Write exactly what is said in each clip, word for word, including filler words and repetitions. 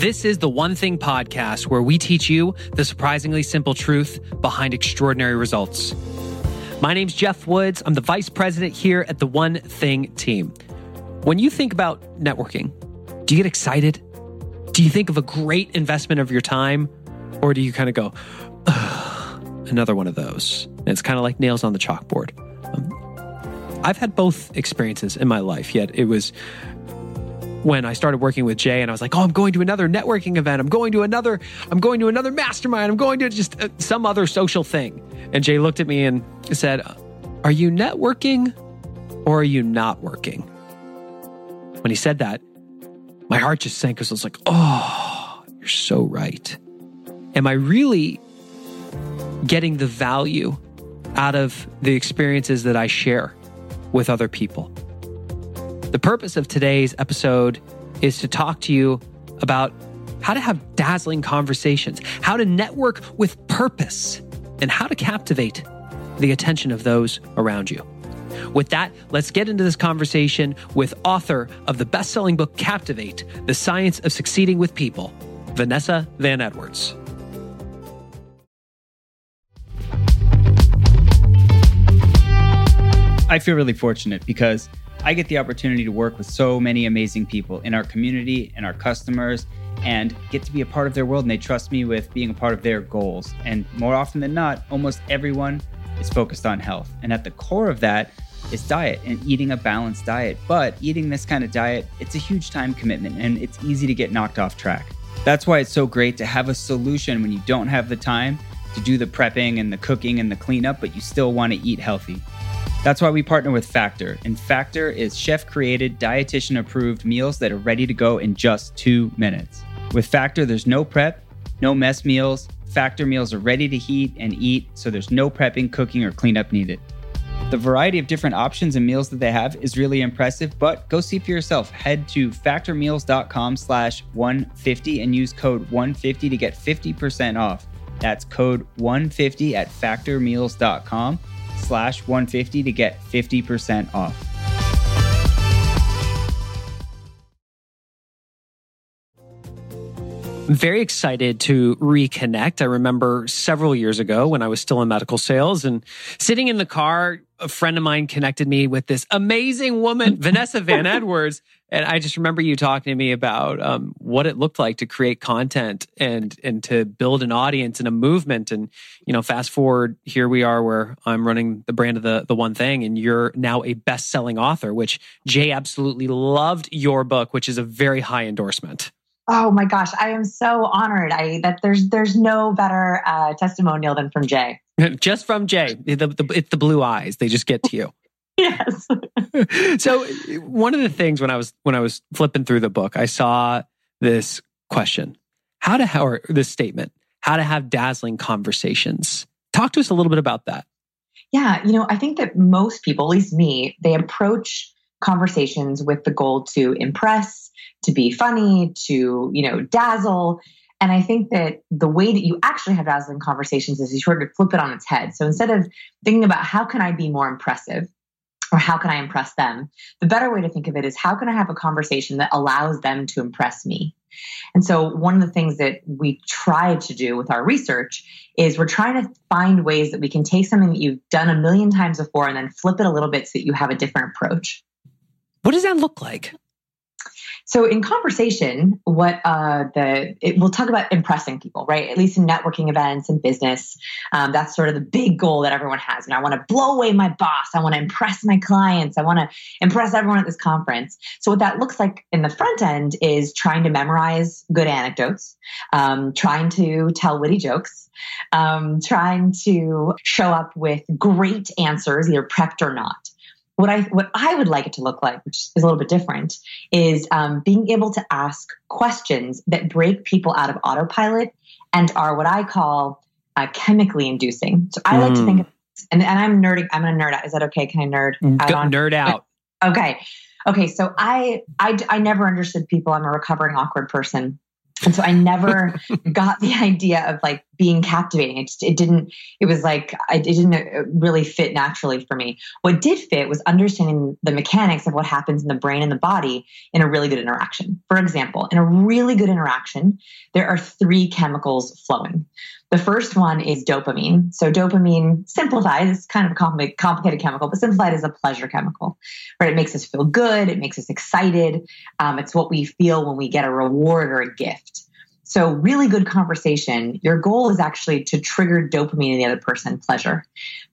This is the One Thing podcast, where we teach you the surprisingly simple truth behind extraordinary results. My name's Jeff Woods. I'm the vice president here at the One Thing team. When you think about networking, do you get excited? Do you think of a great investment of your time? Or do you kind of go, another one of those? And it's kind of like nails on the chalkboard. Um, I've had both experiences in my life, yet it was when I started working with Jay and I was like, oh, I'm going to another networking event. I'm going to another, I'm going to another mastermind. I'm going to just uh, some other social thing. And Jay looked at me and said, are you networking or are you not working? When he said that, my heart just sank because I was like, oh, you're so right. Am I really getting the value out of the experiences that I share with other people? The purpose of today's episode is to talk to you about how to have dazzling conversations, how to network with purpose, and how to captivate the attention of those around you. With that, let's get into this conversation with author of the best-selling book, Captivate, The Science of Succeeding with People, Vanessa Van Edwards. I feel really fortunate because I get the opportunity to work with so many amazing people in our community and our customers and get to be a part of their world, and they trust me with being a part of their goals. And more often than not, almost everyone is focused on health. And at the core of that is diet and eating a balanced diet. But eating this kind of diet, it's a huge time commitment and it's easy to get knocked off track. That's why it's so great to have a solution when you don't have the time to do the prepping and the cooking and the cleanup, but you still want to eat healthy. That's why we partner with Factor. And Factor is chef-created, dietitian-approved meals that are ready to go in just two minutes. With Factor, there's no prep, no mess meals. Factor meals are ready to heat and eat, so there's no prepping, cooking, or cleanup needed. The variety of different options and meals that they have is really impressive, but go see for yourself. Head to factormeals.com slash 150 and use code one fifty to get fifty percent off. That's code one fifty at factormeals.com slash 150 to get fifty percent off. I'm very excited to reconnect. I remember several years ago when I was still in medical sales and sitting in the car, a friend of mine connected me with this amazing woman, Vanessa Van Edwards. And I just remember you talking to me about um, what it looked like to create content and and to build an audience and a movement. And, you know, fast forward, here we are where I'm running the brand of the, the One Thing, and you're now a best-selling author, which Jay absolutely loved your book, which is a very high endorsement. Oh my gosh, I am so honored. I that there's there's no better uh, testimonial than from Jay. Just from Jay, the, the, it's the blue eyes. They just get to you. Yes. So one of the things when I was when I was flipping through the book, I saw this question: how to how or this statement, how to have dazzling conversations. Talk to us a little bit about that. Yeah, you know, I think that most people, at least me, they approach conversations with the goal to impress, to be funny, to, you know, dazzle. And I think that the way that you actually have dazzling conversations is you sort of flip it on its head. So instead of thinking about how can I be more impressive or how can I impress them, the better way to think of it is how can I have a conversation that allows them to impress me? And so one of the things that we try to do with our research is we're trying to find ways that we can take something that you've done a million times before and then flip it a little bit so that you have a different approach. What does that look like? So in conversation, what uh, the it, we'll talk about impressing people, right? At least in networking events and business, um, that's sort of the big goal that everyone has. And I want to blow away my boss. I want to impress my clients. I want to impress everyone at this conference. So what that looks like in the front end is trying to memorize good anecdotes, um, trying to tell witty jokes, um, trying to show up with great answers, either prepped or not. What I what I would like it to look like, which is a little bit different, is um, being able to ask questions that break people out of autopilot and are what I call uh, chemically inducing. So I mm. like to think of, and, and I'm nerding. I'm going to nerd out. Is that okay? Can I nerd out? Go, on? Nerd out. Okay. Okay. So I, I, I never understood people. I'm a recovering awkward person. And so I never got the idea of like being captivating. It just, it didn't, it was like, I, it didn't really fit naturally for me. What did fit was understanding the mechanics of what happens in the brain and the body in a really good interaction. For example, in a really good interaction, there are three chemicals flowing. The first one is dopamine. So dopamine, simplified, it's kind of a complicated chemical, but simplified is a pleasure chemical, right? It makes us feel good. It makes us excited. Um, it's what we feel when we get a reward or a gift. So really good conversation, your goal is actually to trigger dopamine in the other person, pleasure.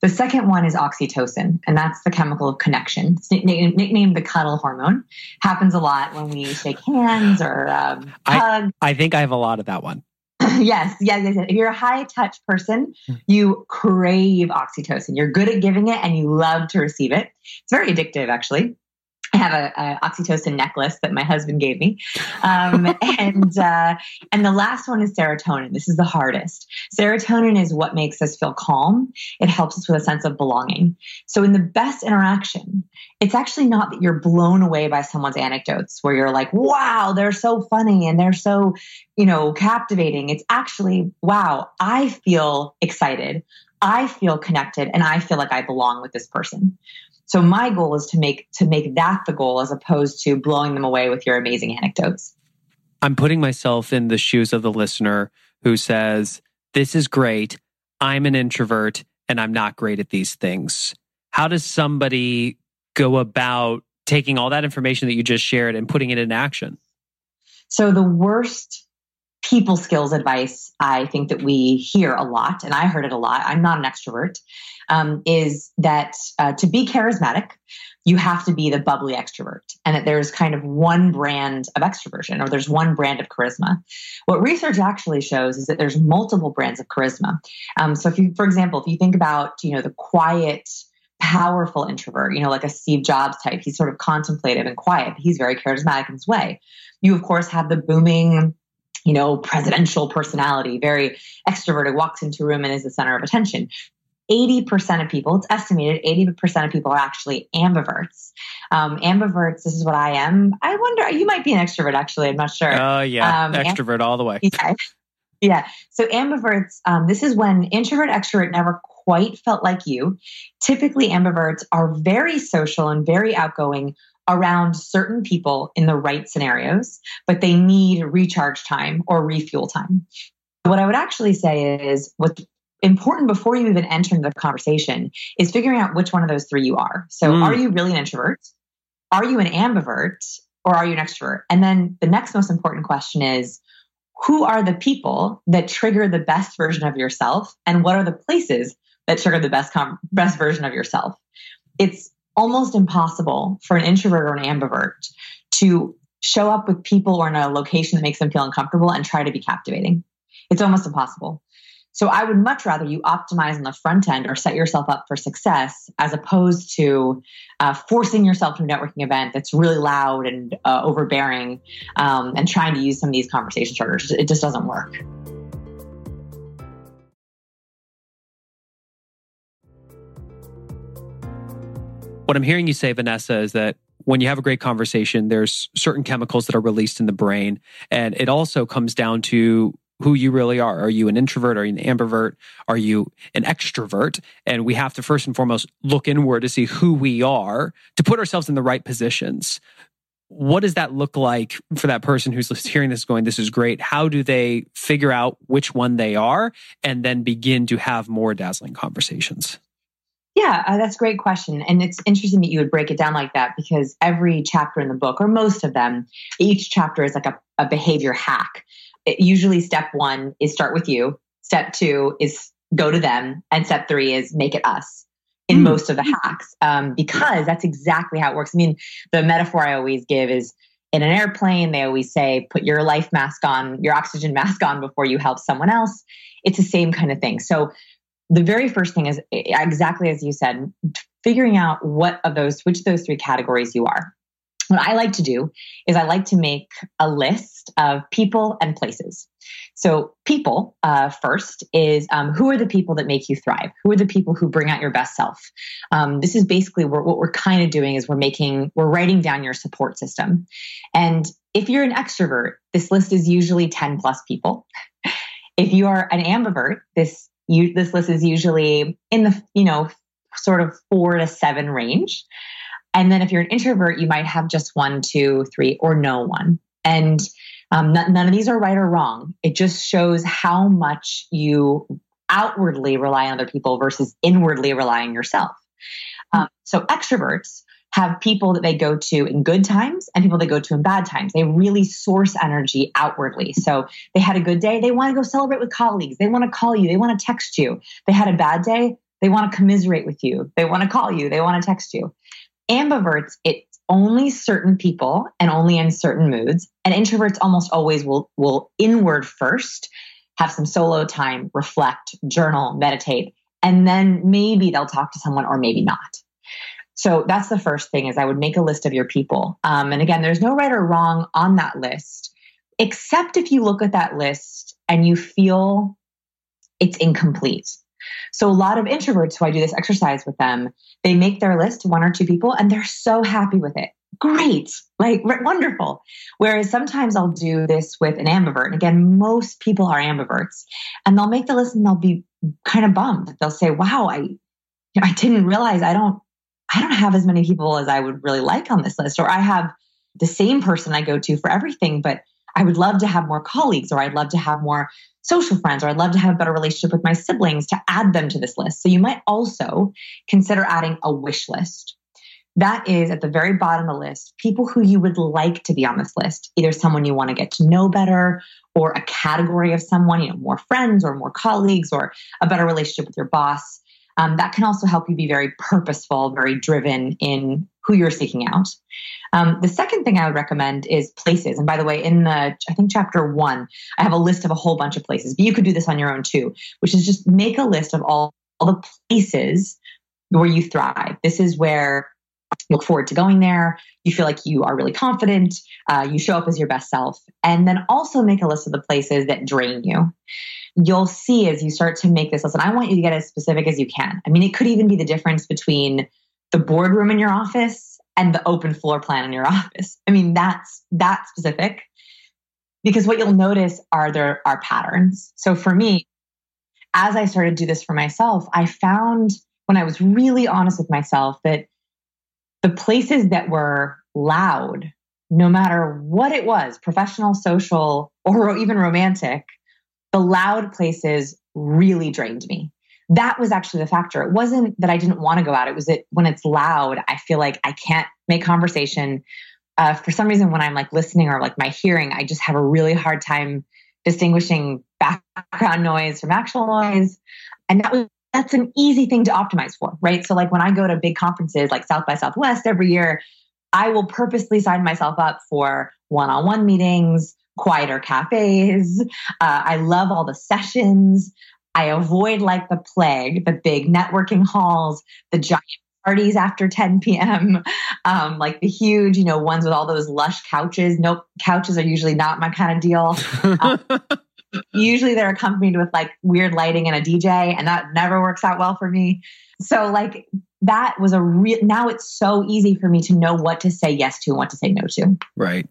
The second one is oxytocin, and that's the chemical of connection. It's nicknamed the cuddle hormone. Happens a lot when we shake hands or um, hug. I, I think I have a lot of that one. Yes, yes, yes. If you're a high touch person, you crave oxytocin. You're good at giving it and you love to receive it. It's very addictive, actually. I have a, a oxytocin necklace that my husband gave me. Um, and, uh, and the last one is serotonin. This is the hardest. Serotonin is what makes us feel calm. It helps us with a sense of belonging. So in the best interaction, it's actually not that you're blown away by someone's anecdotes where you're like, wow, they're so funny and they're so, you know, captivating. It's actually, wow, I feel excited. I feel connected and I feel like I belong with this person. So my goal is to make to make that the goal as opposed to blowing them away with your amazing anecdotes. I'm putting myself in the shoes of the listener who says, this is great. I'm an introvert and I'm not great at these things. How does somebody go about taking all that information that you just shared and putting it in action? So the worst people skills advice I think that we hear a lot, and I heard it a lot, I'm not an extrovert, um, is that uh, to be charismatic, you have to be the bubbly extrovert, and that there's kind of one brand of extroversion or there's one brand of charisma. What research actually shows is that there's multiple brands of charisma. Um, so if you, for example, if you think about, you know, the quiet, powerful introvert, you know, like a Steve Jobs type, he's sort of contemplative and quiet, but he's very charismatic in his way. You, of course, have the booming, you know, presidential personality, very extroverted, walks into a room and is the center of attention. eighty percent of people, it's estimated eighty percent of people are actually ambiverts. Um, ambiverts, this is what I am. I wonder, you might be an extrovert actually, I'm not sure. Oh uh, yeah, um, extrovert amb- all the way. Yeah. Yeah. So ambiverts, um, this is when introvert, extrovert never quite felt like you. Typically ambiverts are very social and very outgoing around certain people in the right scenarios, but they need recharge time or refuel time. What I would actually say is what's important before you even enter into the conversation is figuring out which one of those three you are. So mm. are you really an introvert? Are you an ambivert? Or are you an extrovert? And then the next most important question is, who are the people that trigger the best version of yourself? And what are the places that trigger the best com- best version of yourself? It's almost impossible for an introvert or an ambivert to show up with people or in a location that makes them feel uncomfortable and try to be captivating. It's almost impossible. So I would much rather you optimize on the front end or set yourself up for success as opposed to uh, forcing yourself to a networking event that's really loud and uh, overbearing um, and trying to use some of these conversation starters. It just doesn't work. What I'm hearing you say, Vanessa, is that when you have a great conversation, there's certain chemicals that are released in the brain. And it also comes down to who you really are. Are you an introvert? Are you an ambivert? Are you an extrovert? And we have to first and foremost look inward to see who we are to put ourselves in the right positions. What does that look like for that person who's hearing this going, this is great? How do they figure out which one they are and then begin to have more dazzling conversations? Yeah, uh, that's a great question. And it's interesting that you would break it down like that because every chapter in the book, or most of them, each chapter is like a, a behavior hack. It, usually step one is start with you. Step two is go to them. And step three is make it us in mm. most of the hacks um, because that's exactly how it works. I mean, the metaphor I always give is in an airplane, they always say, put your life mask on, your oxygen mask on before you help someone else. It's the same kind of thing. So the very first thing is exactly as you said, figuring out what of those, which of those three categories you are. What I like to do is I like to make a list of people and places. So people uh, first is um, who are the people that make you thrive? Who are the people who bring out your best self? Um, this is basically what, what we're kind of doing is we're making, we're writing down your support system. And if you're an extrovert, this list is usually ten plus people. If you are an ambivert, this you, this list is usually in the, you know, sort of four to seven range. And then if you're an introvert, you might have just one, two, three, or no one. And um, not, none of these are right or wrong. It just shows how much you outwardly rely on other people versus inwardly relying on yourself. Um, so extroverts have people that they go to in good times and people they go to in bad times. They really source energy outwardly. So they had a good day. They want to go celebrate with colleagues. They want to call you. They want to text you. They had a bad day. They want to commiserate with you. They want to call you. They want to text you. Ambiverts, it's only certain people and only in certain moods. And introverts almost always will, will inward first, have some solo time, reflect, journal, meditate, and then maybe they'll talk to someone or maybe not. So that's the first thing is I would make a list of your people. Um, and again, there's no right or wrong on that list, except if you look at that list and you feel it's incomplete. So a lot of introverts who I do this exercise with them, they make their list, one or two people, and they're so happy with it. Great. Like wonderful. Whereas sometimes I'll do this with an ambivert. And again, most people are ambiverts and they'll make the list and they'll be kind of bummed. They'll say, wow, I, you know, I didn't realize I don't, I don't have as many people as I would really like on this list, or I have the same person I go to for everything, but I would love to have more colleagues, or I'd love to have more social friends, or I'd love to have a better relationship with my siblings to add them to this list. So you might also consider adding a wish list. That is at the very bottom of the list, people who you would like to be on this list, either someone you want to get to know better or a category of someone, you know, more friends or more colleagues or a better relationship with your boss. Um, that can also help you be very purposeful, very driven in who you're seeking out. Um, the second thing I would recommend is places. And by the way, in the, I think chapter one, I have a list of a whole bunch of places, but you could do this on your own too, which is just make a list of all, all the places where you thrive. This is where look forward to going there. You feel like you are really confident. Uh, you show up as your best self. And then also make a list of the places that drain you. You'll see as you start to make this list, and I want you to get as specific as you can. I mean, it could even be the difference between the boardroom in your office and the open floor plan in your office. I mean, that's that specific, because what you'll notice are there are patterns. So for me, as I started to do this for myself, I found when I was really honest with myself that the places that were loud, no matter what it was, professional, social, or even romantic, the loud places really drained me. That was actually the factor. It wasn't that I didn't want to go out. It was that when it's loud, I feel like I can't make conversation. Uh, for some reason, when I'm like listening or like my hearing, I just have a really hard time distinguishing background noise from actual noise. And that was That's an easy thing to optimize for, right? So like when I go to big conferences like South by Southwest every year, I will purposely sign myself up for one-on-one meetings, quieter cafes. Uh, I love all the sessions. I avoid like the plague, the big networking halls, the giant parties after ten p.m., um, like the huge, you know, ones with all those lush couches. Nope, couches are usually not my kind of deal. Um, Usually they're accompanied with like weird lighting and a D J, and that never works out well for me. So like that was a real, now it's so easy for me to know what to say yes to and what to say no to. Right.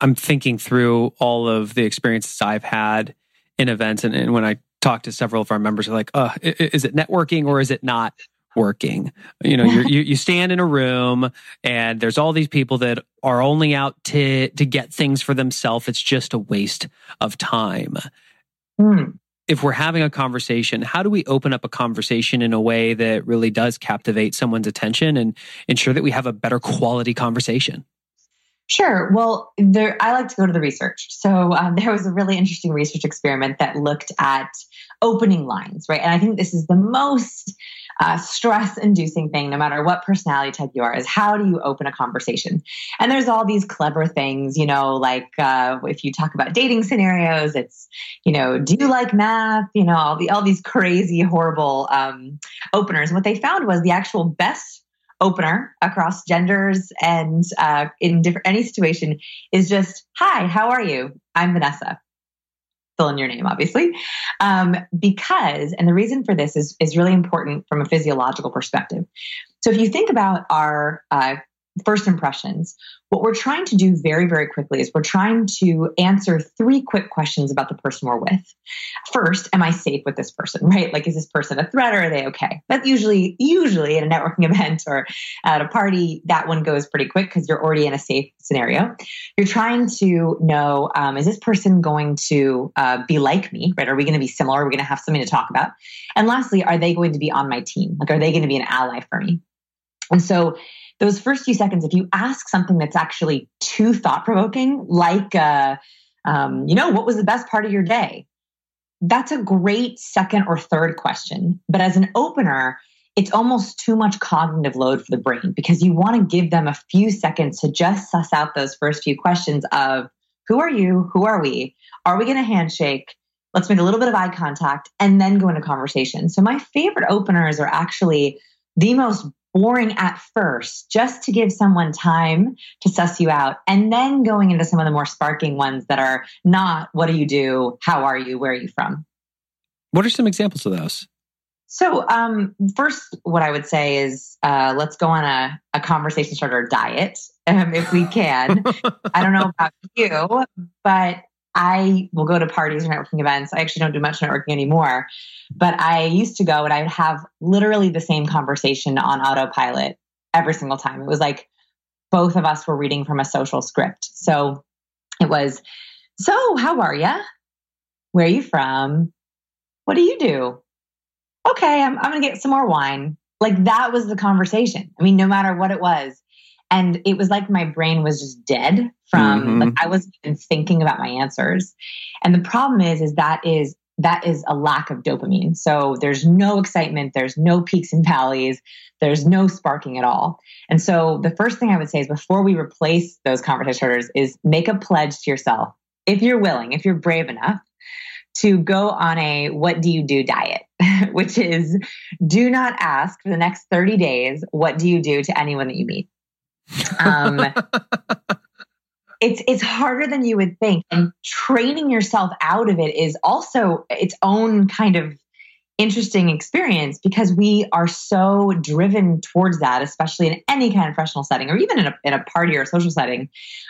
I'm thinking through all of the experiences I've had in events. And, and when I talk to several of our members, they're like, oh, is it networking or is it not working? You know, you're, you you stand in a room and there's all these people that are only out to to get things for themselves. It's just a waste of time. Hmm. If we're having a conversation, how do we open up a conversation in a way that really does captivate someone's attention and ensure that we have a better quality conversation? Sure. Well, there, I like to go to the research. So um, there was a really interesting research experiment that looked at opening lines, right? And I think this is the most uh, stress-inducing thing, no matter what personality type you are, is how do you open a conversation? And there's all these clever things, you know, like uh, if you talk about dating scenarios, it's, you know, do you like math? You know, all, the, all these crazy, horrible um, openers. And what they found was the actual best opener across genders and uh, in different any situation is just, hi, how are you? I'm Vanessa. Fill in your name, obviously. Um, because, and the reason for this is, is really important from a physiological perspective. So if you think about our uh, first impressions. What we're trying to do very, very quickly is we're trying to answer three quick questions about the person we're with. First, am I safe with this person, right? Like, is this person a threat or are they okay? That's usually, usually at a networking event or at a party, that one goes pretty quick because you're already in a safe scenario. You're trying to know, um, is this person going to uh, be like me, right? Are we going to be similar? Are we going to have something to talk about? And lastly, are they going to be on my team? Like, are they going to be an ally for me? And so those first few seconds, if you ask something that's actually too thought-provoking, like, uh, um, you know, what was the best part of your day? That's a great second or third question. But as an opener, it's almost too much cognitive load for the brain because you want to give them a few seconds to just suss out those first few questions of, who are you? Who are we? Are we going to handshake? Let's make a little bit of eye contact and then go into conversation. So my favorite openers are actually the most boring at first, just to give someone time to suss you out, and then going into some of the more sparking ones that are not, what do you do? How are you? Where are you from? What are some examples of those? So um, first, what I would say is, uh, let's go on a, a conversation starter diet, um, if we can. I don't know about you, but I will go to parties or networking events. I actually don't do much networking anymore, but I used to go and I would have literally the same conversation on autopilot every single time. It was like both of us were reading from a social script. So it was, so how are you? Where are you from? What do you do? Okay, I'm, I'm going to get some more wine. Like, that was the conversation. I mean, no matter what it was. And it was like my brain was just dead from, mm-hmm. like I wasn't even thinking about my answers. And the problem is, is that is, that is a lack of dopamine. So there's no excitement, there's no peaks and valleys, there's no sparking at all. And so the first thing I would say is, before we replace those conversation starters, is make a pledge to yourself, if you're willing, if you're brave enough, to go on a what do you do diet, which is do not ask for the next thirty days, what do you do to anyone that you meet? um, it's, it's harder than you would think. And training yourself out of it is also its own kind of interesting experience, because we are so driven towards that, especially in any kind of professional setting, or even in a, in a party or a social setting.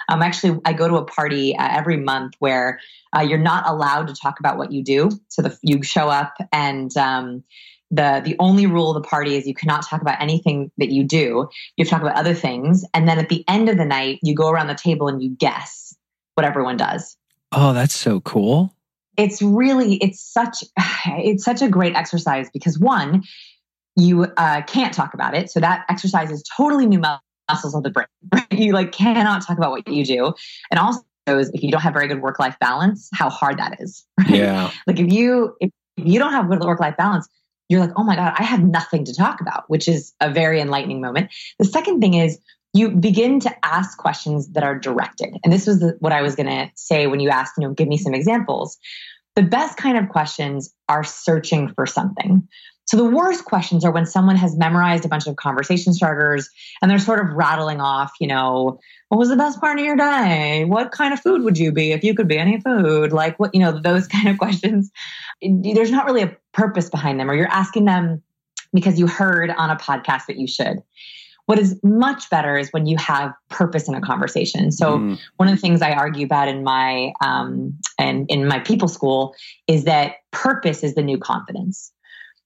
Um, actually, I go to a party uh, every month where uh, you're not allowed to talk about what you do. So the, you show up and, um, The the only rule of the party is you cannot talk about anything that you do. You have to talk about other things. And then at the end of the night, you go around the table and you guess what everyone does. Oh, that's so cool. It's really, it's such, it's such a great exercise because, one, you uh, can't talk about it. So that exercise is totally new muscles of the brain. Right? You like cannot talk about what you do. And also, if you don't have very good work-life balance, how hard that is. Right? Yeah. Like if you, if you don't have good work-life balance, you're like, oh my God, I have nothing to talk about, which is a very enlightening moment. The second thing is you begin to ask questions that are directed. And this was the, what I was going to say when you asked, you know, give me some examples. The best kind of questions are searching for something. So the worst questions are when someone has memorized a bunch of conversation starters and they're sort of rattling off, you know, what was the best part of your day? What kind of food would you be if you could be any food? Like what, you know, those kind of questions. There's not really a purpose behind them, or you're asking them because you heard on a podcast that you should. What is much better is when you have purpose in a conversation. So mm. one of the things I argue about in my, um, and in my people school is that purpose is the new confidence.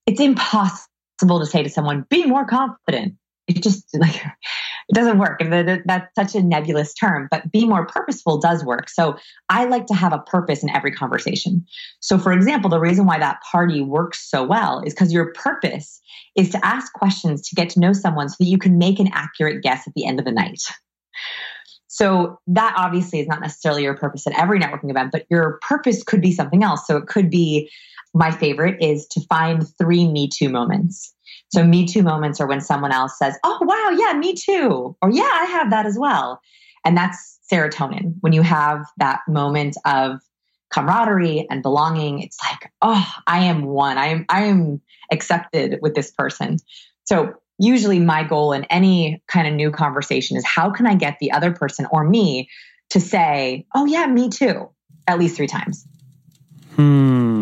It's impossible to say to someone, be more confident. It just like, it doesn't work. And that's such a nebulous term, but be more purposeful does work. So I like to have a purpose in every conversation. So for example, the reason why that party works so well is because your purpose is to ask questions to get to know someone so that you can make an accurate guess at the end of the night. So that obviously is not necessarily your purpose at every networking event, but your purpose could be something else. So it could be, my favorite is to find three Me Too moments. So Me Too moments are when someone else says, oh, wow, yeah, me too. Or yeah, I have that as well. And that's serotonin. When you have that moment of camaraderie and belonging, it's like, oh, I am one. I am, I am accepted with this person. So usually my goal in any kind of new conversation is how can I get the other person or me to say, oh yeah, me too, at least three times. Hmm.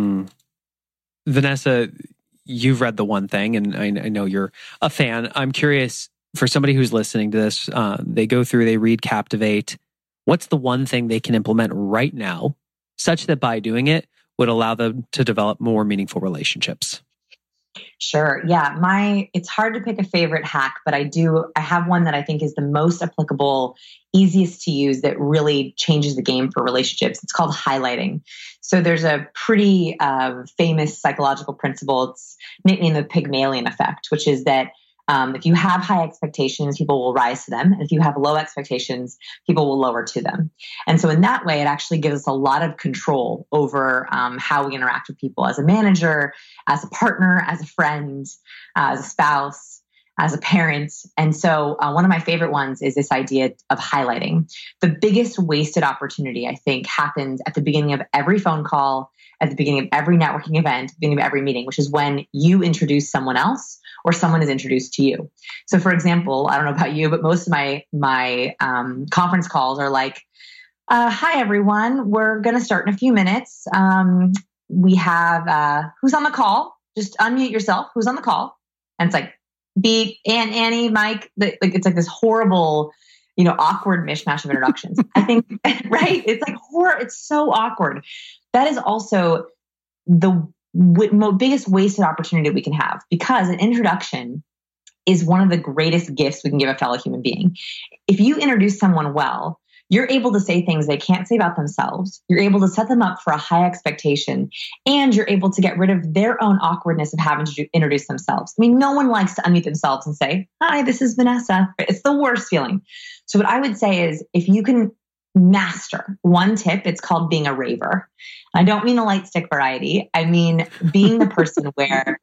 Vanessa, you've read The One Thing, and I, I know you're a fan. I'm curious, for somebody who's listening to this, uh, they go through, they read Captivate. What's the one thing they can implement right now, such that by doing it would allow them to develop more meaningful relationships? Sure. Yeah. My, it's hard to pick a favorite hack, but I do, I have one that I think is the most applicable, easiest to use, that really changes the game for relationships. It's called highlighting. So there's a pretty uh, famous psychological principle. It's nicknamed the Pygmalion effect, which is that Um, if you have high expectations, people will rise to them. If you have low expectations, people will lower to them. And so in that way, it actually gives us a lot of control over um, how we interact with people as a manager, as a partner, as a friend, uh, as a spouse, as a parent. And so uh, one of my favorite ones is this idea of highlighting. The biggest wasted opportunity, I think, happens at the beginning of every phone call, at the beginning of every networking event, at the beginning of every meeting, which is when you introduce someone else or someone is introduced to you. So for example, I don't know about you, but most of my my um, conference calls are like, uh, hi, everyone, we're going to start in a few minutes. Um, we have, uh, who's on the call? Just unmute yourself. Who's on the call? And it's like, beep, Aunt Annie, Mike. Like, it's like this horrible, you know, awkward mishmash of introductions. I think, right? It's like horror. It's so awkward. That is also the w- biggest wasted opportunity we can have, because an introduction is one of the greatest gifts we can give a fellow human being. If you introduce someone well, you're able to say things they can't say about themselves. You're able to set them up for a high expectation, and you're able to get rid of their own awkwardness of having to do- introduce themselves. I mean, no one likes to unmute themselves and say, hi, this is Vanessa. It's the worst feeling. So what I would say is, if you can master one tip, it's called being a raver. I don't mean a light stick variety. I mean, being the person where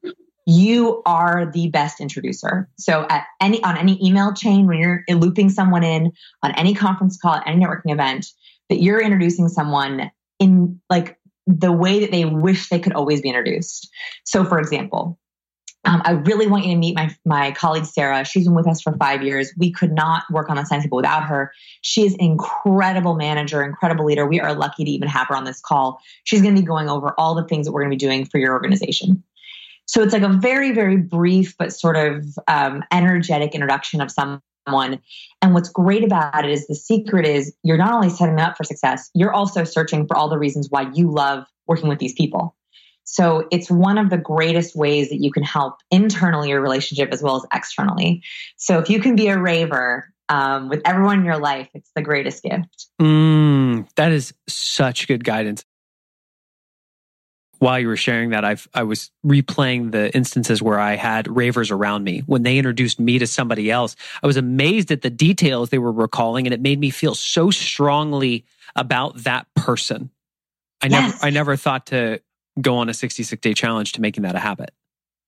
you are the best introducer. So at any, on any email chain, when you're looping someone in, on any conference call, at any networking event, that you're introducing someone in like the way that they wish they could always be introduced. So for example, Um, I really want you to meet my my colleague, Sarah. She's been with us for five years. We could not work on the Science of People without her. She is an incredible manager, incredible leader. We are lucky to even have her on this call. She's going to be going over all the things that we're going to be doing for your organization. So it's like a very, very brief, but sort of um, energetic introduction of someone. And what's great about it is, the secret is, you're not only setting them up for success, you're also searching for all the reasons why you love working with these people. So it's one of the greatest ways that you can help internally your relationship as well as externally. So if you can be a raver um, with everyone in your life, it's the greatest gift. Mm, that is such good guidance. While you were sharing that, I've, I was replaying the instances where I had ravers around me. When they introduced me to somebody else, I was amazed at the details they were recalling, and it made me feel so strongly about that person. I yes. never, I never thought to go on a sixty-six day challenge to making that a habit.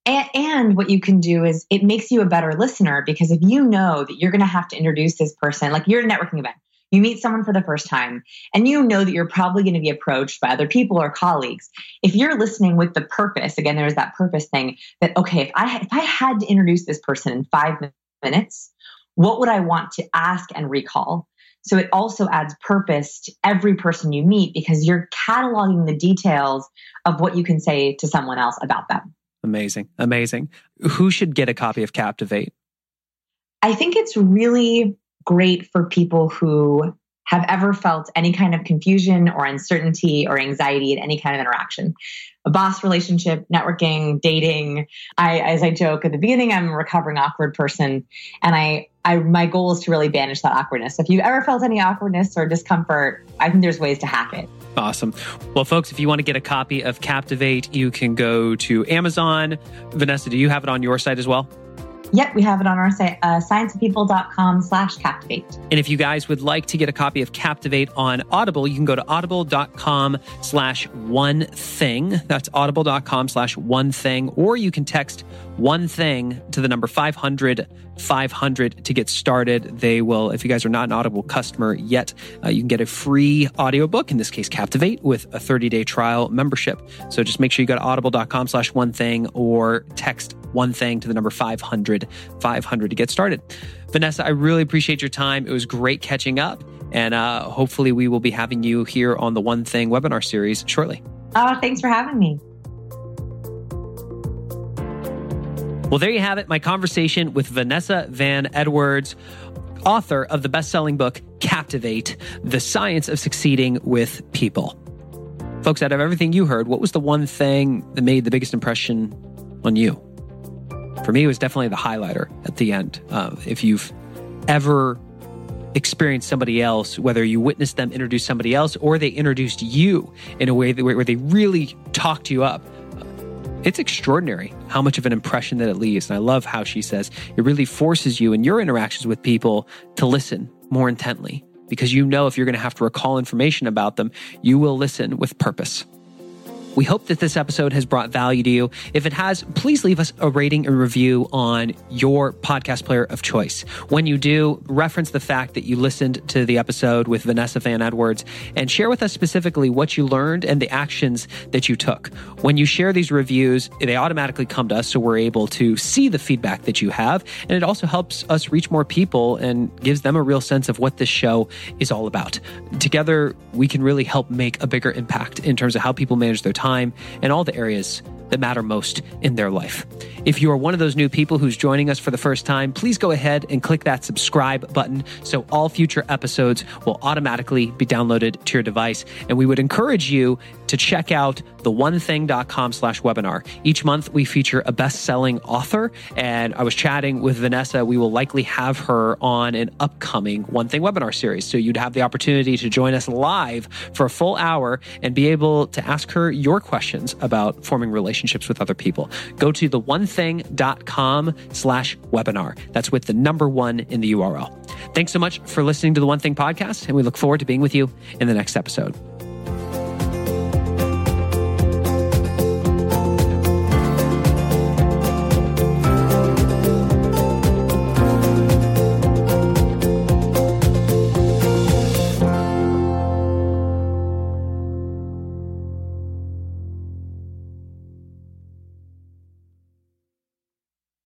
And, and what you can do is, it makes you a better listener, because if you know that you're going to have to introduce this person, like you're at a networking event, you meet someone for the first time, and you know that you're probably going to be approached by other people or colleagues. If you're listening with the purpose, again, there's that purpose thing that, okay, if I, if I had to introduce this person in five minutes, what would I want to ask and recall? So it also adds purpose to every person you meet, because you're cataloging the details of what you can say to someone else about them. Amazing. Amazing. Who should get a copy of Captivate? I think it's really great for people who have ever felt any kind of confusion or uncertainty or anxiety in any kind of interaction. A boss relationship, networking, dating. I, as I joke at the beginning, I'm a recovering awkward person. And I, I, my goal is to really banish that awkwardness. So if you've ever felt any awkwardness or discomfort, I think there's ways to hack it. Awesome. Well, folks, if you want to get a copy of Captivate, you can go to Amazon. Vanessa, do you have it on your site as well? Yep, we have it on our site, uh, scienceofpeople.com slash Captivate. And if you guys would like to get a copy of Captivate on Audible, you can go to audible.com slash one thing. That's audible.com slash one thing. Or you can text one thing to the number five hundred, five hundred to get started. They will, if you guys are not an Audible customer yet, uh, you can get a free audiobook, in this case, Captivate, with a thirty day trial membership. So just make sure you go to audible.com slash one thing or text one thing to the number five hundred, five hundred to get started. Vanessa, I really appreciate your time. It was great catching up. And uh, hopefully we will be having you here on the One Thing webinar series shortly. Oh, thanks for having me. Well, there you have it, my conversation with Vanessa Van Edwards, author of the best-selling book, Captivate, The Science of Succeeding with People. Folks, out of everything you heard, what was the one thing that made the biggest impression on you? For me, it was definitely the highlighter at the end. Uh, if you've ever experienced somebody else, whether you witnessed them introduce somebody else or they introduced you in a way that, where they really talked you up, it's extraordinary how much of an impression that it leaves. And I love how she says it really forces you in your interactions with people to listen more intently, because you know if you're going to have to recall information about them, you will listen with purpose. We hope that this episode has brought value to you. If it has, please leave us a rating and review on your podcast player of choice. When you do, reference the fact that you listened to the episode with Vanessa Van Edwards and share with us specifically what you learned and the actions that you took. When you share these reviews, they automatically come to us, so we're able to see the feedback that you have. And it also helps us reach more people and gives them a real sense of what this show is all about. Together, we can really help make a bigger impact in terms of how people manage their time Time, and all the areas that matter most in their life. If you are one of those new people who's joining us for the first time, please go ahead and click that subscribe button so all future episodes will automatically be downloaded to your device. And we would encourage you to check out theonething.com slash webinar. Each month we feature a best-selling author, and I was chatting with Vanessa. We will likely have her on an upcoming One Thing webinar series. So you'd have the opportunity to join us live for a full hour and be able to ask her your questions about forming relationships. relationships with other people. Go to theonething.com slash webinar. That's with the number one in the U R L. Thanks so much for listening to The One Thing Podcast, and we look forward to being with you in the next episode.